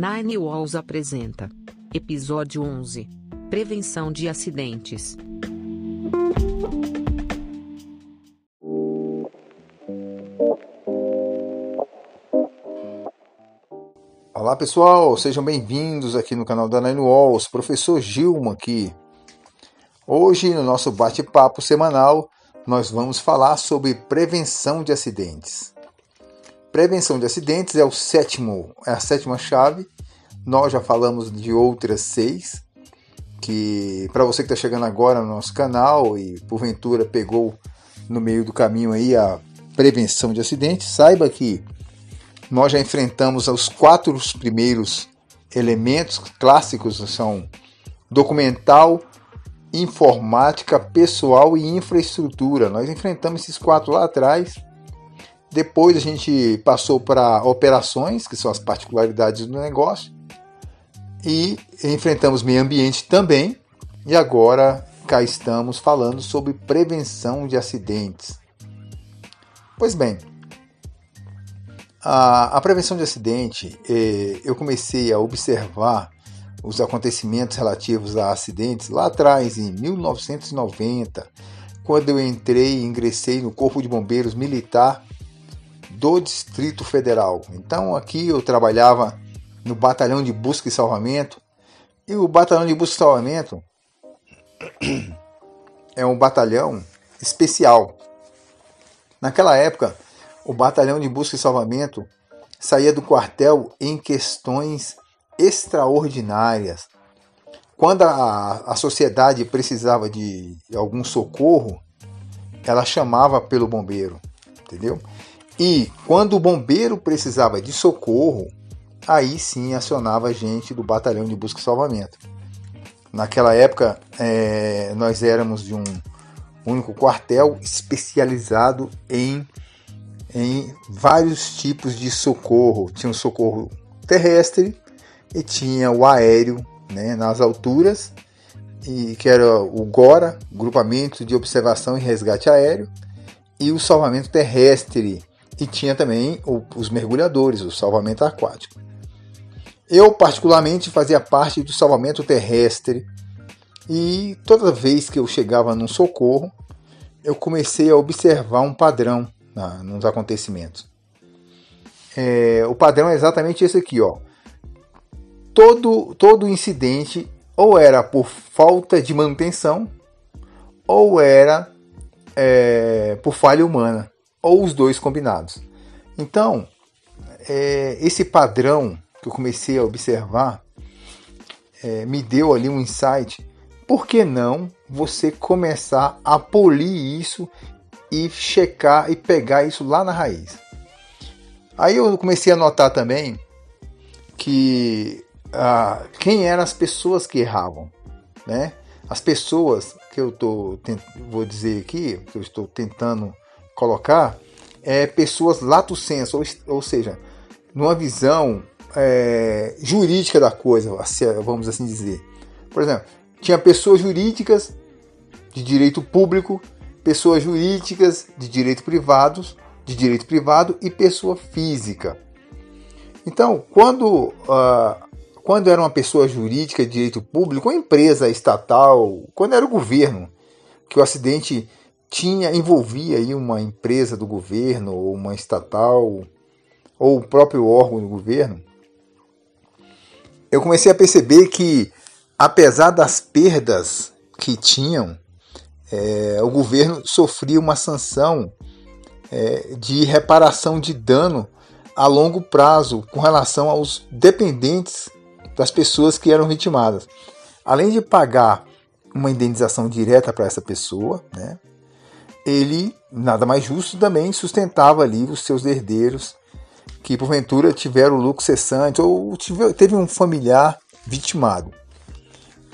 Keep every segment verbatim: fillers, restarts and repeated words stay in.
Nine Walls apresenta Episódio onze – Prevenção de Acidentes. Olá pessoal, sejam bem-vindos aqui no canal da Nine Walls, professor Gilman aqui. Hoje no nosso bate-papo semanal nós vamos falar sobre prevenção de acidentes. Prevenção de acidentes é, o sétimo, é a sétima chave. Nós já falamos de outras seis, que para você que está chegando agora no nosso canal e porventura pegou no meio do caminho aí a prevenção de acidentes, saiba que nós já enfrentamos os quatro primeiros elementos clássicos, são documental, informática, pessoal e infraestrutura. Nós enfrentamos esses quatro lá atrás. Depois a gente passou para operações, que são as particularidades do negócio, e enfrentamos meio ambiente também, e agora cá estamos falando sobre prevenção de acidentes. Pois bem, a, a prevenção de acidente, eh, eu comecei a observar os acontecimentos relativos a acidentes lá atrás, em mil novecentos e noventa, quando eu entrei e ingressei no Corpo de Bombeiros Militar do Distrito Federal. Então aqui eu trabalhava no Batalhão de Busca e Salvamento, e o Batalhão de Busca e Salvamento é um batalhão especial. Naquela época, o Batalhão de Busca e Salvamento saía do quartel em questões extraordinárias. Quando a, a sociedade precisava de algum socorro, ela chamava pelo bombeiro, entendeu? E quando o bombeiro precisava de socorro, aí sim acionava a gente do Batalhão de Busca e Salvamento. Naquela época, é, nós éramos de um único quartel especializado em, em vários tipos de socorro. Tinha o socorro terrestre e tinha o aéreo, né, nas alturas, e, que era o GORA, Grupamento de Observação e Resgate Aéreo, e o salvamento terrestre. E tinha também os mergulhadores, o salvamento aquático. Eu, particularmente, fazia parte do salvamento terrestre. E toda vez que eu chegava num socorro, eu comecei a observar um padrão na, nos acontecimentos. É, o padrão é exatamente esse aqui, ó. Todo, todo incidente ou era por falta de manutenção, ou era é, por falha humana, ou os dois combinados. Então, é, esse padrão que eu comecei a observar é, me deu ali um insight. Por que não você começar a polir isso e checar e pegar isso lá na raiz? Aí eu comecei a notar também que ah, quem eram as pessoas que erravam, né? As pessoas que eu tô, vou dizer aqui, que eu estou tentando colocar, é, pessoas lato sensu, ou, ou seja, numa visão é, jurídica da coisa, vamos assim dizer. Por exemplo, tinha pessoas jurídicas de direito público, pessoas jurídicas de direito privado, de direito privado e pessoa física. Então, quando, ah, quando era uma pessoa jurídica de direito público, uma empresa estatal, quando era o governo, que o acidente tinha, envolvia aí uma empresa do governo, ou uma estatal, ou o próprio órgão do governo, eu comecei a perceber que, apesar das perdas que tinham, é, o governo sofria uma sanção é, de reparação de dano a longo prazo com relação aos dependentes das pessoas que eram vitimadas. Além de pagar uma indenização direta para essa pessoa, né, ele, nada mais justo, também sustentava ali os seus herdeiros que, porventura, tiveram lucro cessante ou tive, teve um familiar vitimado.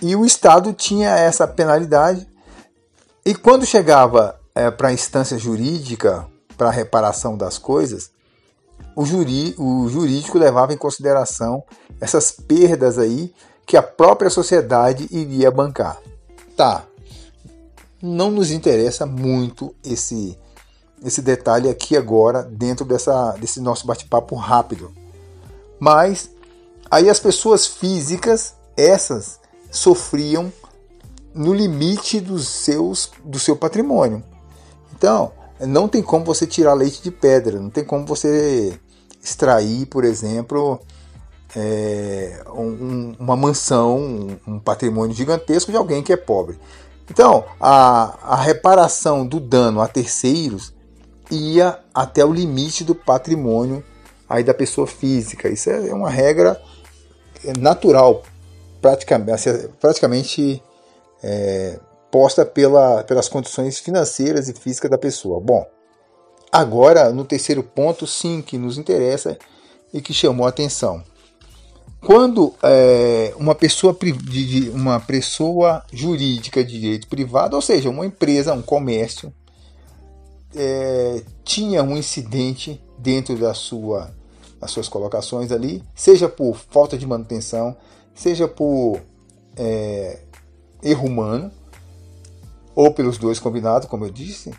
E o Estado tinha essa penalidade. E quando chegava é, para a instância jurídica, para a reparação das coisas, o, juri, o jurídico levava em consideração essas perdas aí que a própria sociedade iria bancar. Tá. Não nos interessa muito esse, esse detalhe aqui agora, dentro dessa, desse nosso bate-papo rápido. Mas Aí as pessoas físicas, essas, sofriam no limite dos seus, do seu patrimônio. Então, não tem como você tirar leite de pedra, não tem como você extrair, por exemplo, é, um, uma mansão, um, um patrimônio gigantesco de alguém que é pobre. Então, a, a reparação do dano a terceiros ia até o limite do patrimônio aí da pessoa física. Isso é uma regra natural, praticamente, praticamente é, posta pela, pelas condições financeiras e físicas da pessoa. Bom, agora no terceiro ponto, sim, que nos interessa e que chamou a atenção. Quando é, uma, pessoa, uma pessoa jurídica de direito privado, ou seja, uma empresa, um comércio, é, tinha um incidente dentro da sua, das suas colocações ali, seja por falta de manutenção, seja por é, erro humano, ou pelos dois combinados, como eu disse,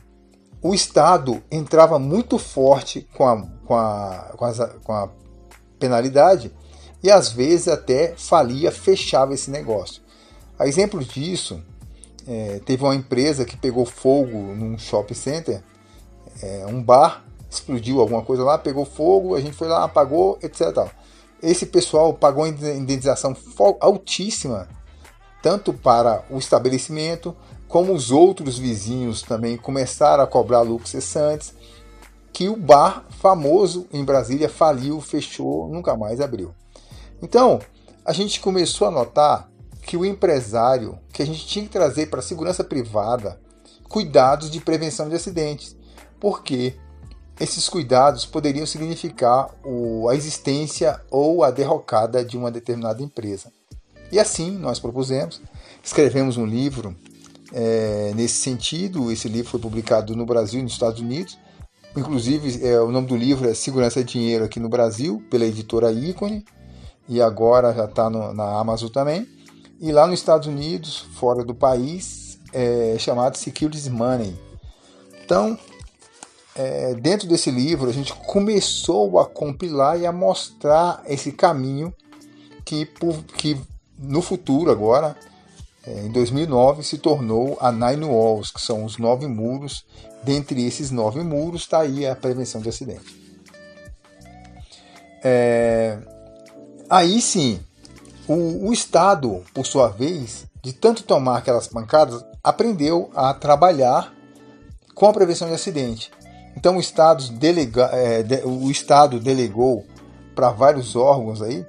o Estado entrava muito forte com a, com a, com a, com a penalidade e às vezes até falia, fechava esse negócio. A exemplo disso, é, teve uma empresa que pegou fogo num shopping center, é, um bar, explodiu alguma coisa lá, pegou fogo, a gente foi lá, apagou, etcétera. Esse pessoal pagou uma indenização altíssima, tanto para o estabelecimento, como os outros vizinhos também começaram a cobrar lucros cessantes, que o bar famoso em Brasília faliu, fechou, nunca mais abriu. Então, a gente começou a notar que o empresário, que a gente tinha que trazer para a segurança privada, cuidados de prevenção de acidentes, porque esses cuidados poderiam significar o, a existência ou a derrocada de uma determinada empresa. E assim nós propusemos, escrevemos um livro é, nesse sentido. Esse livro foi publicado no Brasil e nos Estados Unidos, inclusive é, o nome do livro é Segurança e Dinheiro aqui no Brasil, pela editora Ícone, e agora já está na Amazon também, e lá nos Estados Unidos, fora do país, é chamado Securities Money. Então, é, dentro desse livro, a gente começou a compilar e a mostrar esse caminho que, que no futuro agora, é, em dois mil e nove, se tornou a Nine Walls, que são os nove muros. Dentre esses nove muros está aí a prevenção de acidente. É... Aí sim, o, o Estado, por sua vez, de tanto tomar aquelas pancadas, aprendeu a trabalhar com a prevenção de acidente. Então o Estado, delega, é, de, o Estado delegou para vários órgãos aí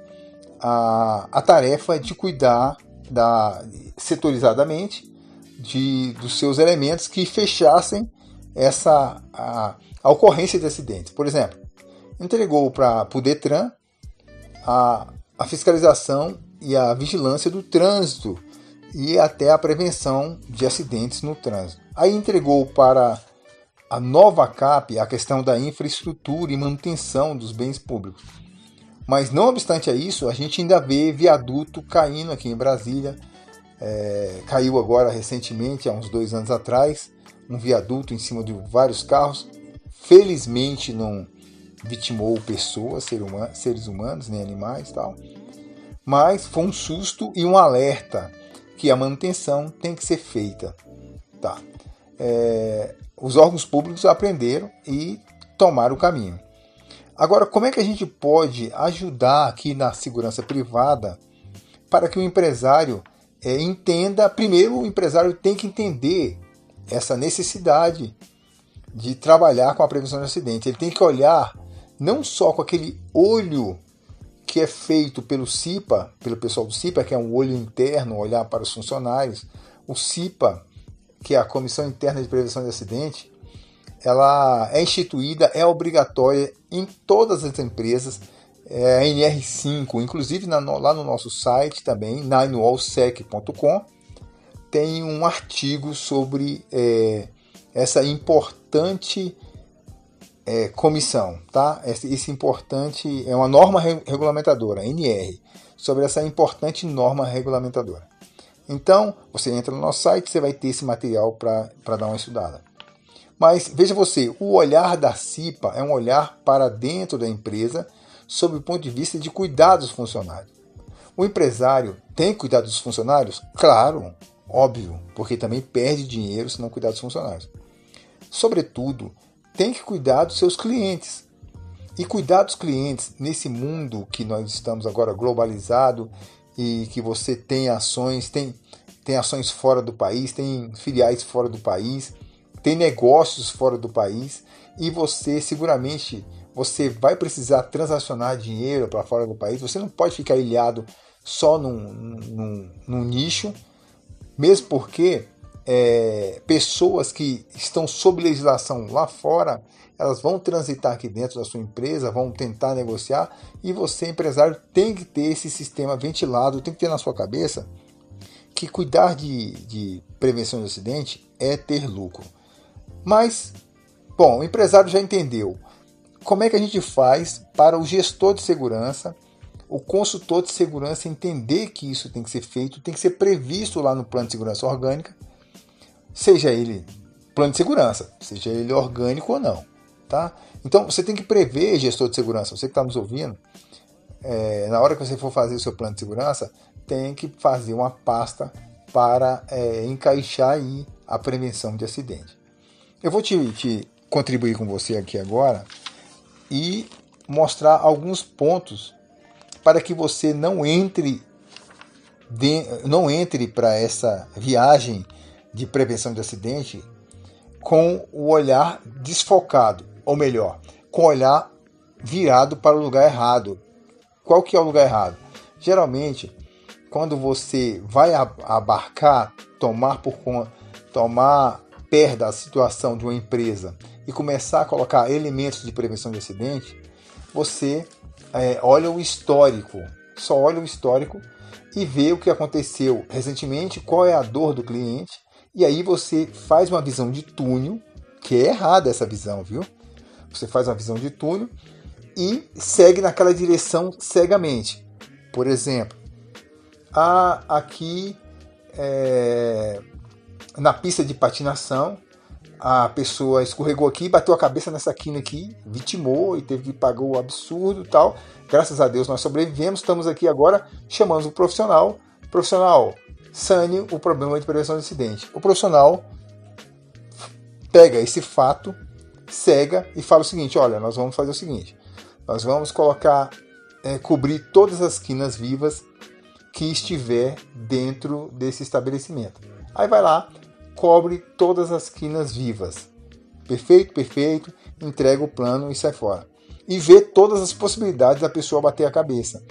a, a tarefa de cuidar da, setorizadamente de, dos seus elementos que fechassem essa, a, a ocorrência de acidentes. Por exemplo, entregou para o DETRAN A, a fiscalização e a vigilância do trânsito e até a prevenção de acidentes no trânsito. Aí entregou para a nova C A P a questão da infraestrutura e manutenção dos bens públicos. Mas não obstante a isso, a gente ainda vê viaduto caindo aqui em Brasília. É, caiu agora recentemente, há uns dois anos atrás, um viaduto em cima de vários carros. Felizmente não vitimou pessoas, seres humanos, nem animais e tal, mas foi um susto e um alerta que a manutenção tem que ser feita. Tá. É, os órgãos públicos aprenderam e tomaram o caminho. Agora, como é que a gente pode ajudar aqui na segurança privada para que o empresário é, entenda? Primeiro, o empresário tem que entender essa necessidade de trabalhar com a prevenção de acidente. Ele tem que olhar não só com aquele olho que é feito pelo C I P A, pelo pessoal do C I P A, que é um olho interno, olhar para os funcionários. O C I P A, que é a Comissão Interna de Prevenção de Acidente, ela é instituída, é obrigatória em todas as empresas, é a N R cinco, inclusive na, lá no nosso site também, nine walls sec ponto com, tem um artigo sobre é, essa importante é, comissão, tá? Esse, esse importante é uma norma re, regulamentadora, N R, sobre essa importante norma regulamentadora. Então, você entra no nosso site, você vai ter esse material para dar uma estudada. Mas veja você, o olhar da C I P A é um olhar para dentro da empresa, sob o ponto de vista de cuidar dos funcionários. O empresário tem que cuidar dos funcionários? Claro, óbvio, porque também perde dinheiro se não cuidar dos funcionários. Sobretudo, tem que cuidar dos seus clientes. E cuidar dos clientes nesse mundo que nós estamos agora globalizado e que você tem ações, tem, tem ações fora do país, tem filiais fora do país, tem negócios fora do país e você seguramente você vai precisar transacionar dinheiro para fora do país. Você não pode ficar ilhado só num, num, num nicho, mesmo porque é, pessoas que estão sob legislação lá fora, elas vão transitar aqui dentro da sua empresa, vão tentar negociar, e você, empresário, tem que ter esse sistema ventilado, tem que ter na sua cabeça que cuidar de, de prevenção de acidente é ter lucro. Mas, bom, o empresário já entendeu. Como é que a gente faz para o gestor de segurança, o consultor de segurança entender que isso tem que ser feito, tem que ser previsto lá no plano de segurança orgânica, seja ele plano de segurança, seja ele orgânico ou não. Tá? Então, você tem que prever, gestor de segurança, você que está nos ouvindo, é, na hora que você for fazer o seu plano de segurança, tem que fazer uma pasta para é, encaixar aí a prevenção de acidente. Eu vou te, te contribuir com você aqui agora e mostrar alguns pontos para que você não entre, de, não entre para essa viagem de prevenção de acidente com o olhar desfocado, ou melhor, com o olhar virado para o lugar errado. Qual que é o lugar errado? Geralmente, quando você vai abarcar, tomar por conta, tomar pé da situação de uma empresa e começar a colocar elementos de prevenção de acidente, você é, olha o histórico, só olha o histórico e vê o que aconteceu recentemente, qual é a dor do cliente, e aí você faz uma visão de túnel, que é errada essa visão, viu? Você faz uma visão de túnel e segue naquela direção cegamente. Por exemplo, a, aqui é, na pista de patinação, a pessoa escorregou aqui, bateu a cabeça nessa quina aqui, vitimou e teve que pagar o absurdo e tal. Graças a Deus nós sobrevivemos, estamos aqui agora, chamamos o profissional, profissional... sane o problema de prevenção de acidente. O profissional pega esse fato, cega e fala o seguinte: olha, nós vamos fazer o seguinte, nós vamos colocar, é, cobrir todas as quinas vivas que estiver dentro desse estabelecimento. Aí vai lá, cobre todas as quinas vivas. Perfeito, perfeito, entrega o plano e sai fora. E vê todas as possibilidades da pessoa bater a cabeça.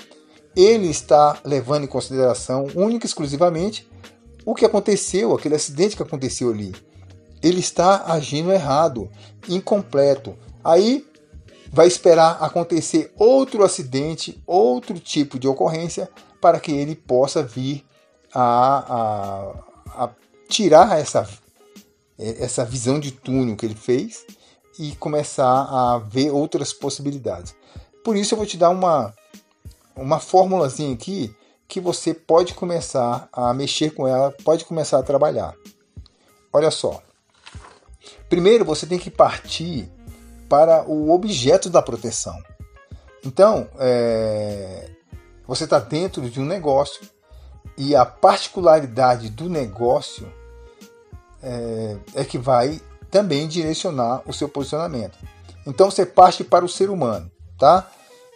Ele está levando em consideração, única e exclusivamente, o que aconteceu, aquele acidente que aconteceu ali. Ele está agindo errado, incompleto. Aí vai esperar acontecer outro acidente, outro tipo de ocorrência, para que ele possa vir a, a, a tirar essa, essa visão de túnel que ele fez e começar a ver outras possibilidades. Por isso eu vou te dar uma... uma formulazinha aqui que você pode começar a mexer com ela, pode começar a trabalhar. Olha só. Primeiro você tem que partir para o objeto da proteção. Então, é, você está dentro de um negócio e a particularidade do negócio é, é que vai também direcionar o seu posicionamento. Então, você parte para o ser humano, tá?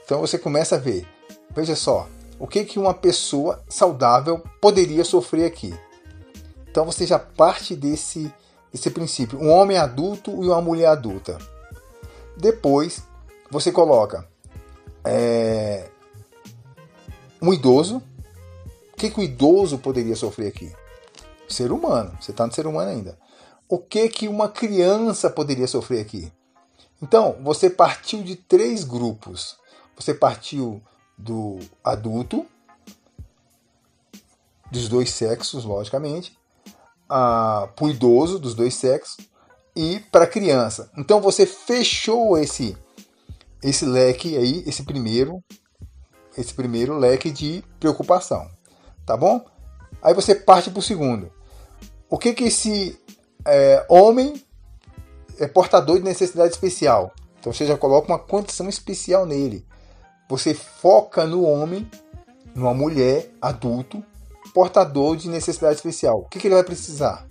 Então, você começa a ver. Veja só, o que, que uma pessoa saudável poderia sofrer aqui? Então você já parte desse, desse princípio, um homem adulto e uma mulher adulta. Depois você coloca é, um idoso, o que, que o idoso poderia sofrer aqui? Ser humano, você está no ser humano ainda. O que, que uma criança poderia sofrer aqui? Então você partiu de três grupos, você partiu... do adulto, dos dois sexos, logicamente, para o idoso, dos dois sexos, e para a criança. Então, você fechou esse, esse leque aí, esse primeiro, esse primeiro leque de preocupação, tá bom? Aí você parte para o segundo. O que, que esse é, homem é portador de necessidade especial? Então, você já coloca uma condição especial nele. Você foca no homem, numa mulher, adulto, portador de necessidade especial. O que, que ele vai precisar?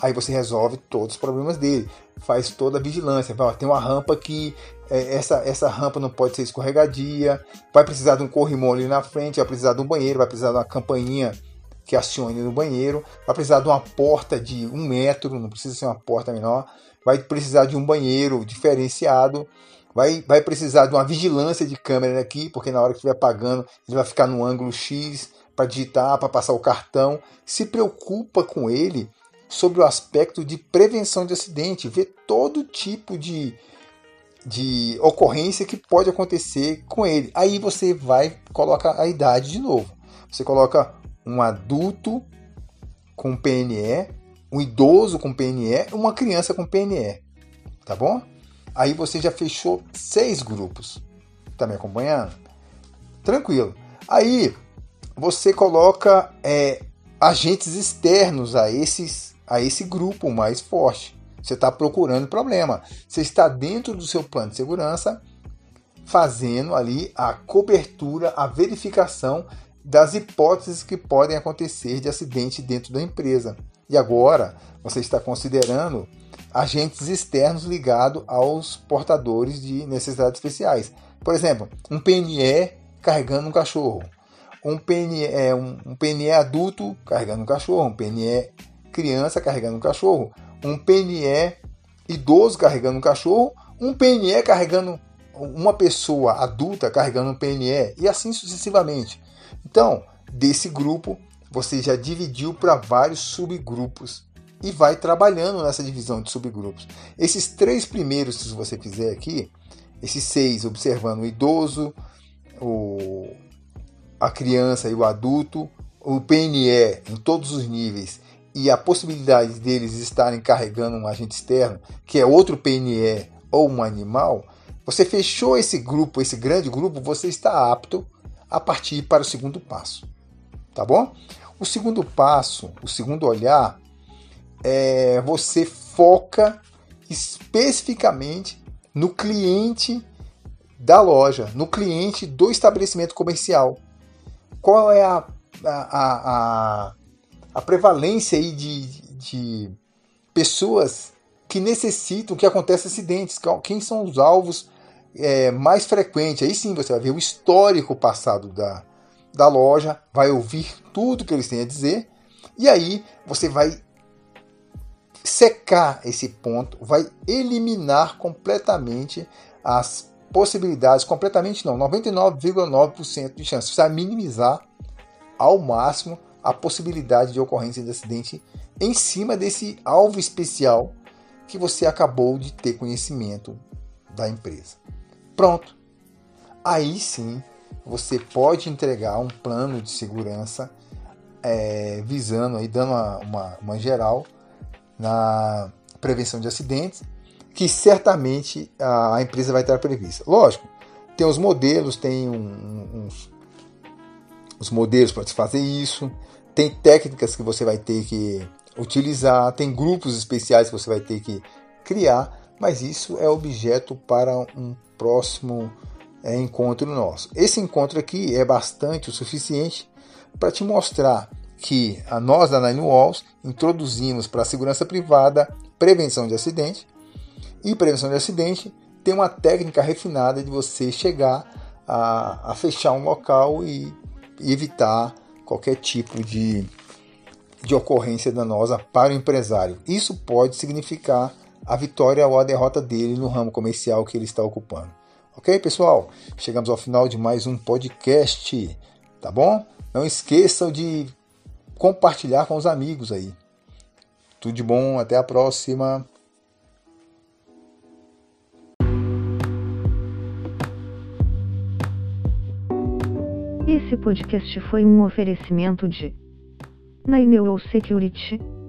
Aí você resolve todos os problemas dele, faz toda a vigilância. Vai, ó, tem uma rampa aqui, é, essa, essa rampa não pode ser escorregadia, vai precisar de um corrimão ali na frente, vai precisar de um banheiro, vai precisar de uma campainha que acione no banheiro, vai precisar de uma porta de um metro, não precisa ser uma porta menor, vai precisar de um banheiro diferenciado, vai, vai precisar de uma vigilância de câmera aqui, porque na hora que estiver pagando, ele vai ficar no ângulo X para digitar, para passar o cartão. Se preocupa com ele sobre o aspecto de prevenção de acidente, vê todo tipo de, de ocorrência que pode acontecer com ele. Aí você vai colocar a idade de novo. Você coloca um adulto com P N E, um idoso com P N E, uma criança com P N E, tá bom? Aí você já fechou seis grupos. Tá me acompanhando? Tranquilo. Aí você coloca é, agentes externos a, esses, a esse grupo mais forte. Você está procurando problema. Você está dentro do seu plano de segurança fazendo ali a cobertura, a verificação das hipóteses que podem acontecer de acidente dentro da empresa. E agora você está considerando agentes externos ligados aos portadores de necessidades especiais. Por exemplo, um P N E carregando um cachorro, um P N E, um P N E adulto carregando um cachorro, um P N E criança carregando um cachorro, um P N E idoso carregando um cachorro, um P N E carregando uma pessoa adulta carregando um P N E e assim sucessivamente. Então, desse grupo, você já dividiu para vários subgrupos e vai trabalhando nessa divisão de subgrupos. Esses três primeiros, se você fizer aqui, esses seis, observando o idoso, o, a criança e o adulto, o P N E em todos os níveis e a possibilidade deles estarem carregando um agente externo, que é outro P N E ou um animal, você fechou esse grupo, esse grande grupo, você está apto a partir para o segundo passo, tá bom? O segundo passo, o segundo olhar, é você foca especificamente no cliente da loja, no cliente do estabelecimento comercial. Qual é a, a, a, a prevalência aí de, de pessoas que necessitam que aconteça acidentes? Quem são os alvos É, mais frequente? Aí sim você vai ver o histórico passado da, da loja, vai ouvir tudo que eles têm a dizer e aí você vai secar esse ponto, vai eliminar completamente as possibilidades, completamente não, noventa e nove vírgula nove por cento de chance, você vai minimizar ao máximo a possibilidade de ocorrência de acidente em cima desse alvo especial que você acabou de ter conhecimento da empresa. Pronto. Aí sim, você pode entregar um plano de segurança é, visando, aí, dando uma, uma, uma geral na prevenção de acidentes, que certamente a, a empresa vai estar prevista. Lógico, tem os modelos, tem um, um, uns, uns modelos para se fazer isso, tem técnicas que você vai ter que utilizar, tem grupos especiais que você vai ter que criar, mas isso é objeto para um próximo é, encontro nosso. Esse encontro aqui é bastante o suficiente para te mostrar que a nós da Nine Walls introduzimos para a segurança privada, prevenção de acidente, e prevenção de acidente tem uma técnica refinada de você chegar a, a fechar um local e, e evitar qualquer tipo de, de ocorrência danosa para o empresário. Isso pode significar a vitória ou a derrota dele no ramo comercial que ele está ocupando. Ok, pessoal? Chegamos ao final de mais um podcast, tá bom? Não esqueçam de compartilhar com os amigos aí. Tudo de bom, até a próxima. Esse podcast foi um oferecimento de Nine Walls Security.